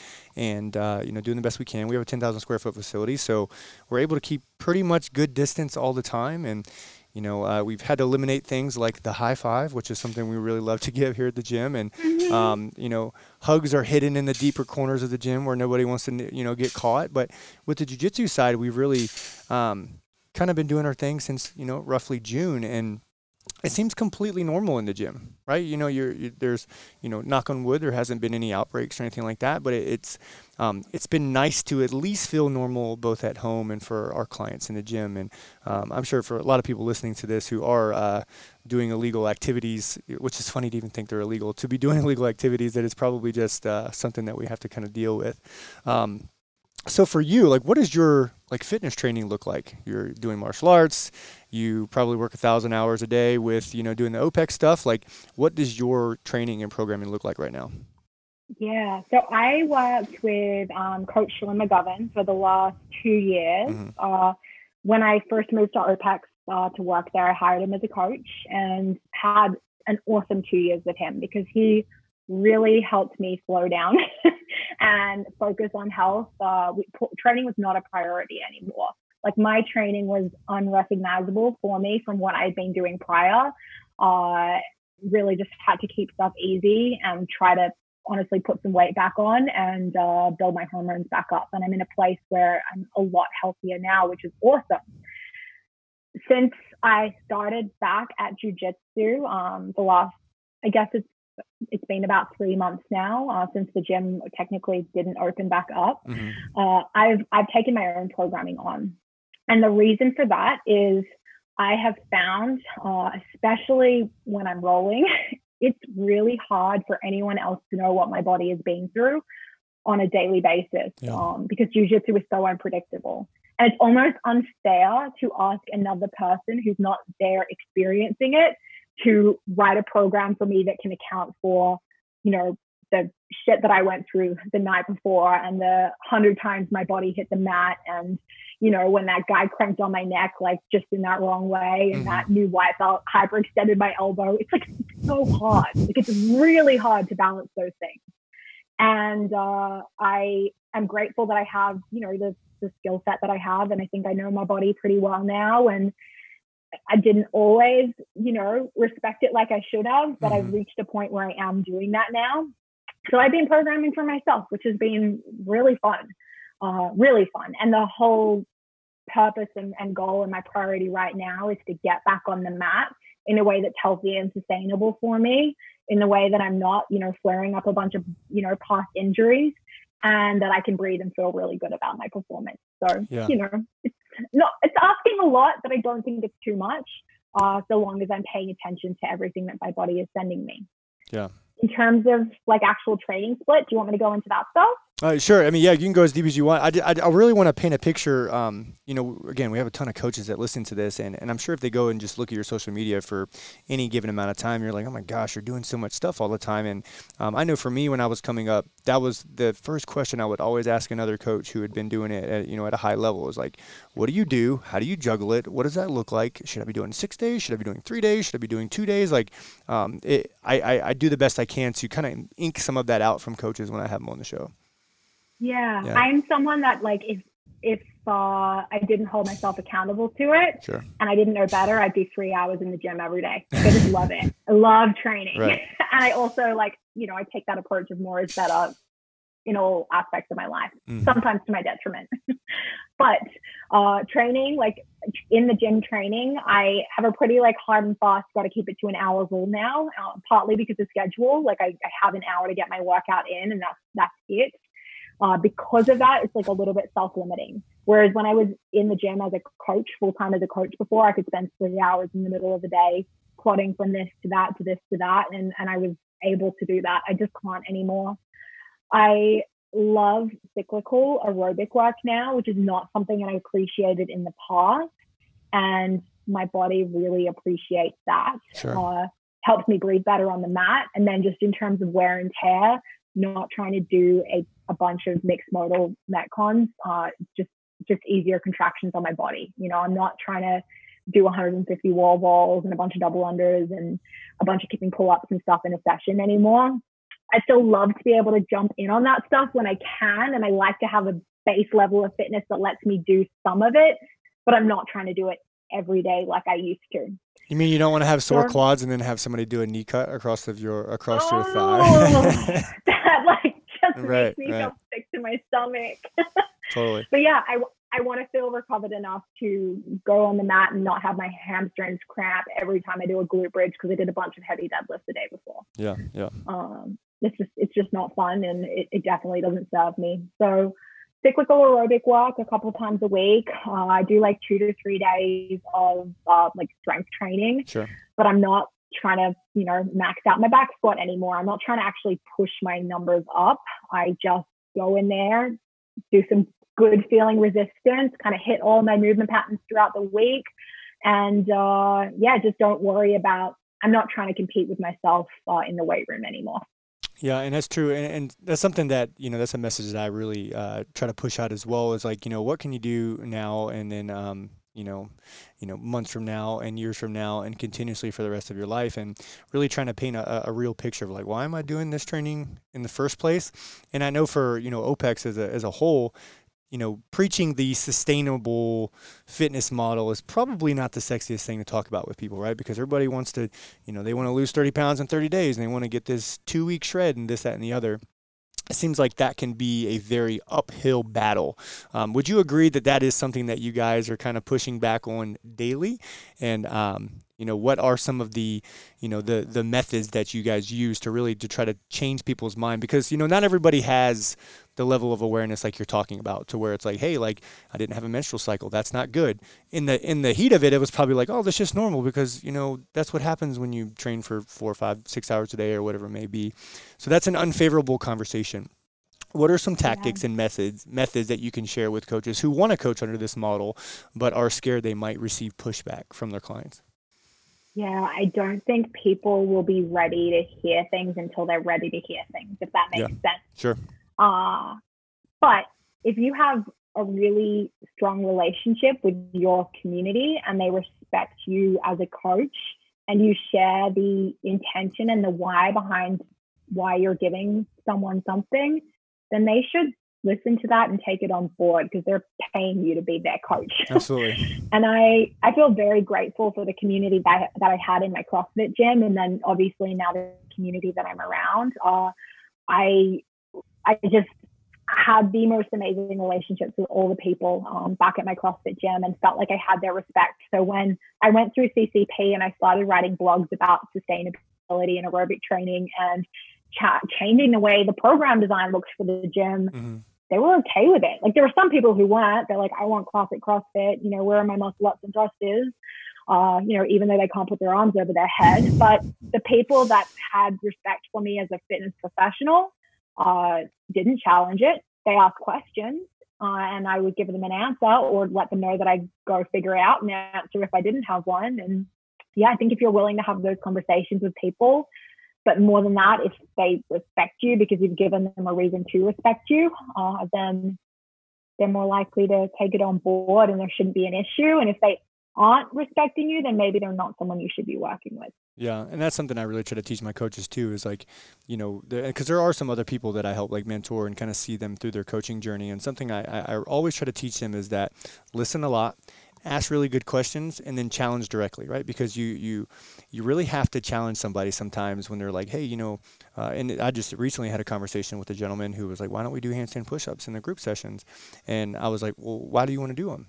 and you know, doing the best we can. We have a 10,000 square foot facility, so we're able to keep pretty much good distance all the time. And you know, we've had to eliminate things like the high five, which is something we really love to give here at the gym. And, you know, hugs are hidden in the deeper corners of the gym where nobody wants to, you know, get caught. But with the jiu-jitsu side, we've really kind of been doing our thing since, you know, roughly June. And it seems completely normal in the gym, right? You know, there's, you know, knock on wood, there hasn't been any outbreaks or anything like that, but it's been nice to at least feel normal both at home and for our clients in the gym. And I'm sure for a lot of people listening to this who are doing illegal activities, which is funny to even think they're illegal, to be doing illegal activities, that is probably just something that we have to kind of deal with. So for you, like, what does your like fitness training look like? You're doing martial arts. You probably work 1,000 hours a day with, you know, doing the OPEX stuff. Like, what does your training and programming look like right now? Yeah. So I worked with Coach Shalim McGovern for the last 2 years. Mm-hmm. When I first moved to OPEX to work there, I hired him as a coach and had an awesome 2 years with him because he really helped me slow down and focus on health. Training was not a priority anymore. Like, my training was unrecognizable for me from what I'd been doing prior. Really just had to keep stuff easy and try to honestly put some weight back on and build my hormones back up. And I'm in a place where I'm a lot healthier now, which is awesome. Since I started back at jiu-jitsu, it's been about 3 months now since the gym technically didn't open back up. Mm-hmm. I've taken my own programming on. And the reason for that is I have found, especially when I'm rolling, it's really hard for anyone else to know what my body is being through on a daily basis, because jiu-jitsu is so unpredictable. And it's almost unfair to ask another person who's not there experiencing it to write a program for me that can account for, you know, the shit that I went through the night before and the 100 times my body hit the mat and, you know, when that guy cranked on my neck, like, just in that wrong way, and that new white belt hyperextended my elbow. It's like so hard. Like, it's really hard to balance those things. And I am grateful that I have, you know, the skill set that I have, and I think I know my body pretty well now, and I didn't always, you know, respect it like I should have, but I've reached a point where I am doing that now. So I've been programming for myself, which has been really fun, And the whole purpose and goal and my priority right now is to get back on the mat in a way that's healthy and sustainable for me, in a way that I'm not, you know, flaring up a bunch of, you know, past injuries, and that I can breathe and feel really good about my performance. So, you know, it's asking a lot, but I don't think it's too much, so long as I'm paying attention to everything that my body is sending me. Yeah. In terms of like actual training split, do you want me to go into that stuff? Sure. I mean, yeah, you can go as deep as you want. I really want to paint a picture. You know, again, we have a ton of coaches that listen to this, and I'm sure if they go and just look at your social media for any given amount of time, you're like, oh my gosh, you're doing so much stuff all the time. And I know for me, when I was coming up, that was the first question I would always ask another coach who had been doing it at, you know, at a high level. It was like, what do? How do you juggle it? What does that look like? Should I be doing 6 days? Should I be doing 3 days? Should I be doing 2 days? Like, I do the best I can to kind of ink some of that out from coaches when I have them on the show. Yeah. I'm someone that, like, if I didn't hold myself accountable to it and I didn't know better, I'd be 3 hours in the gym every day. I just love it. I love training. Right. And I also, like, you know, I take that approach of more is better in all aspects of my life, sometimes to my detriment. But training, like in the gym training, I have a pretty like hard and fast, got to keep it to an hour rule now, partly because of schedule. Like I have an hour to get my workout in, and that's it. Because of that, it's like a little bit self-limiting. Whereas when I was in the gym as a coach, full-time as a coach before, I could spend 3 hours in the middle of the day plotting from this to that to this to that. And I was able to do that. I just can't anymore. I love cyclical aerobic work now, which is not something that I appreciated in the past. And my body really appreciates that. Sure. Helps me breathe better on the mat. And then just in terms of wear and tear, not trying to do a bunch of mixed modal metcons, just easier contractions on my body. You know, I'm not trying to do 150 wall balls and a bunch of double unders and a bunch of kipping pull-ups and stuff in a session anymore. I still love to be able to jump in on that stuff when I can, and I like to have a base level of fitness that lets me do some of it, but I'm not trying to do it every day like I used to. You mean you don't want to have sore quads and then have somebody do a knee cut across your thigh? That like just makes me feel sick to my stomach. Totally. But yeah, I I want to feel recovered enough to go on the mat and not have my hamstrings cramp every time I do a glute bridge because I did a bunch of heavy deadlifts the day before. Yeah, yeah. It's just not fun, and it definitely doesn't serve me. So cyclical aerobic work a couple times a week. I do like 2 to 3 days of like strength training, sure. But I'm not trying to, max out my back squat anymore. I'm not trying to actually push my numbers up. I just go in there, do some good feeling resistance, kind of hit all my movement patterns throughout the week. And just don't worry about, I'm not trying to compete with myself in the weight room anymore. Yeah, and that's true. And that's something that, that's a message that I really try to push out as well, is like, what can you do now? And then, months from now and years from now and continuously for the rest of your life, and really trying to paint a real picture of like, why am I doing this training in the first place? And I know for, OPEX as a whole, preaching the sustainable fitness model is probably not the sexiest thing to talk about with people, right? Because everybody wants to, they want to lose 30 pounds in 30 days and they want to get this 2-week shred and this, that, and the other. It seems like that can be a very uphill battle. Would you agree that is something that you guys are kind of pushing back on daily? And, what are some of the, the methods that you guys use to try to change people's mind? Because, not everybody has the level of awareness like you're talking about, to where it's like, hey, like I didn't have a menstrual cycle. That's not good. In the heat of it, it was probably like, oh, that's just normal because, that's what happens when you train for 4 or 5, 6 hours a day or whatever it may be. So that's an unfavorable conversation. What are some tactics and methods that you can share with coaches who want to coach under this model, but are scared they might receive pushback from their clients? Yeah, I don't think people will be ready to hear things until they're ready to hear things, if that makes sense. Sure. But if you have a really strong relationship with your community and they respect you as a coach and you share the intention and the why behind why you're giving someone something, then they should listen to that and take it on board because they're paying you to be their coach. Absolutely. And I feel very grateful for the community that I had in my CrossFit gym. And then obviously now the community that I'm around, I just had the most amazing relationships with all the people back at my CrossFit gym and felt like I had their respect. So when I went through CCP and I started writing blogs about sustainability and aerobic training and changing the way the program design looks for the gym, mm-hmm. They were okay with it. Like there were some people who weren't. They're like, I want classic CrossFit. Where are my muscle ups and thrusters? Even though they can't put their arms over their head. But the people that had respect for me as a fitness professional didn't challenge it. They asked questions, and I would give them an answer or let them know that I'd go figure out an answer if I didn't have one. And yeah, I think if you're willing to have those conversations with people, but more than that, if they respect you because you've given them a reason to respect you, then they're more likely to take it on board and there shouldn't be an issue. And if they aren't respecting you, then maybe they're not someone you should be working with. Yeah, and that's something I really try to teach my coaches too, is like, because there are some other people that I help like mentor and kind of see them through their coaching journey. And something I always try to teach them is that listen a lot, ask really good questions, and then challenge directly, right? Because you really have to challenge somebody sometimes when they're like, hey, and I just recently had a conversation with a gentleman who was like, why don't we do handstand push-ups in the group sessions? And I was like, well, why do you want to do them?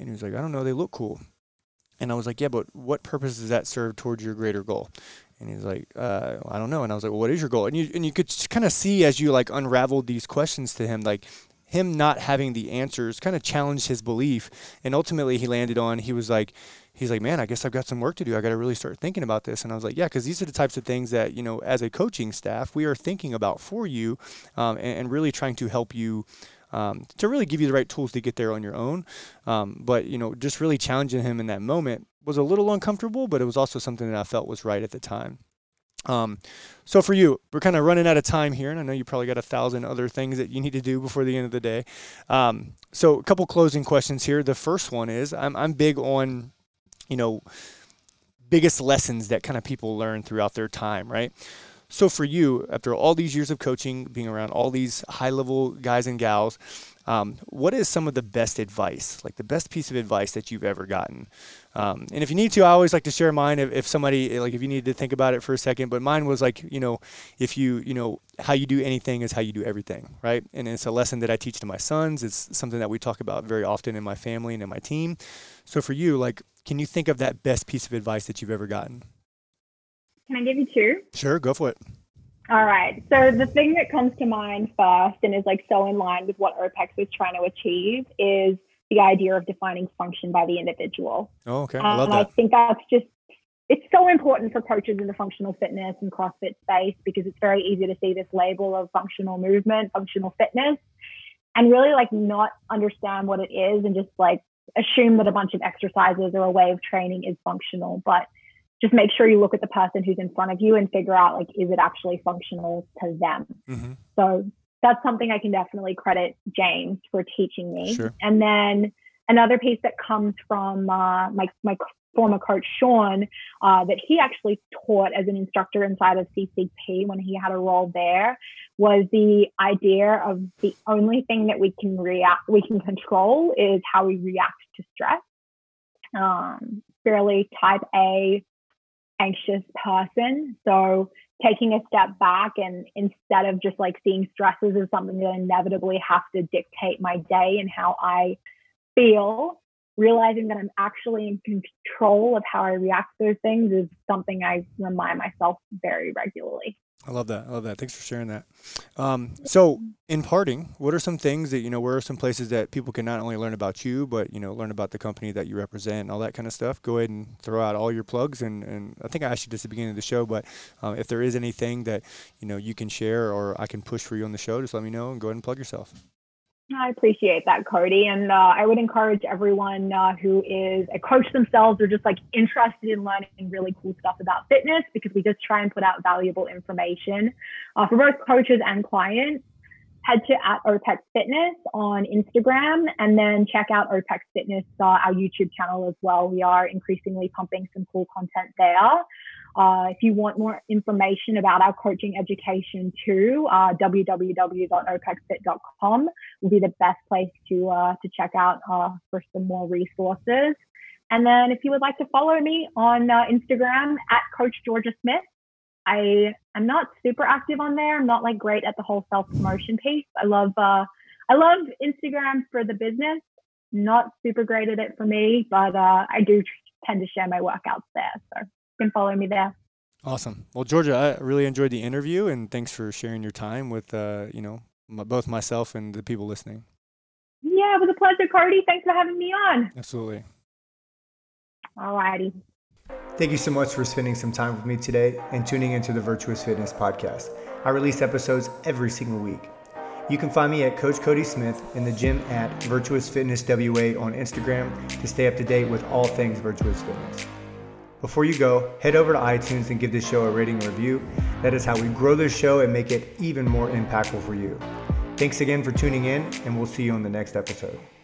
And he was like, I don't know, they look cool. And I was like, yeah, but what purpose does that serve towards your greater goal? And he was like, I don't know. And I was like, well, what is your goal? And you could kind of see as you like unraveled these questions to him, like him not having the answers kind of challenged his belief. And ultimately he landed on, he's like, man, I guess I've got some work to do. I got to really start thinking about this. And I was like, yeah, because these are the types of things that, as a coaching staff, we are thinking about for you and really trying to help you to really give you the right tools to get there on your own. But, just really challenging him in that moment was a little uncomfortable, but it was also something that I felt was right at the time. So for you, we're kind of running out of time here, and I know you probably got 1,000 other things that you need to do before the end of the day. So a couple closing questions here. The first one is I'm big on, biggest lessons that kind of people learn throughout their time, right? So for you, after all these years of coaching, being around all these high-level guys and gals, What is some of the best advice, like the best piece of advice that you've ever gotten? And if you need to, I always like to share mine if somebody, like if you need to think about it for a second, but mine was like, you know, if you, you know, how you do anything is how you do everything, right? And it's a lesson that I teach to my sons. It's something that we talk about very often in my family and in my team. So for you, like, can you think of that best piece of advice that you've ever gotten? Can I give you two? Sure, go for it. All right. So the thing that comes to mind first and is like so in line with what OPEX was trying to achieve is the idea of defining function by the individual. Oh, okay. I love that. I think that's just, it's so important for coaches in the functional fitness and CrossFit space because it's very easy to see this label of functional movement, functional fitness, and really like not understand what it is and just like assume that a bunch of exercises or a way of training is functional. But just make sure you look at the person who's in front of you and figure out, like, is it actually functional to them? Mm-hmm. So that's something I can definitely credit James for teaching me. Sure. And then another piece that comes from my former coach, Sean, that he actually taught as an instructor inside of CCP when he had a role there, was the idea of the only thing that we can control is how we react to stress. Fairly type A, anxious person. So taking a step back and instead of just like seeing stresses as something that inevitably have to dictate my day and how I feel, realizing that I'm actually in control of how I react to those things is something I remind myself very regularly. I love that. I love that. Thanks for sharing that. So in parting, what are some things that, you know, where are some places that people can not only learn about you, but, you know, learn about the company that you represent and all that kind of stuff? Go ahead and throw out all your plugs. And I think I asked you this at the beginning of the show, but if there is anything that, you know, you can share or I can push for you on the show, just let me know and go ahead and plug yourself. I appreciate that, Cody. And I would encourage everyone who is a coach themselves or just like interested in learning really cool stuff about fitness, because we just try and put out valuable information for both coaches and clients. Head to @OPEX Fitness on Instagram, and then check out OPEX Fitness, our YouTube channel as well. We are increasingly pumping some cool content there. If you want more information about our coaching education too, www.opexfit.com will be the best place to check out for some more resources. And then if you would like to follow me on Instagram @CoachGeorgiaSmith, I am not super active on there. I'm not like great at the whole self-promotion piece. I love Instagram for the business. Not super great at it for me, but I do tend to share my workouts there. So you can follow me there. Awesome. Well, Georgia, I really enjoyed the interview, and thanks for sharing your time with, you know, both myself and the people listening. Yeah, it was a pleasure, Cody. Thanks for having me on. Absolutely. All righty. Thank you so much for spending some time with me today and tuning into the Virtuous Fitness Podcast. I release episodes every single week. You can find me at Coach Cody Smith in the gym at Virtuous Fitness WA on Instagram to stay up to date with all things Virtuous Fitness. Before you go, head over to iTunes and give this show a rating and review. That is how we grow this show and make it even more impactful for you. Thanks again for tuning in, and we'll see you on the next episode.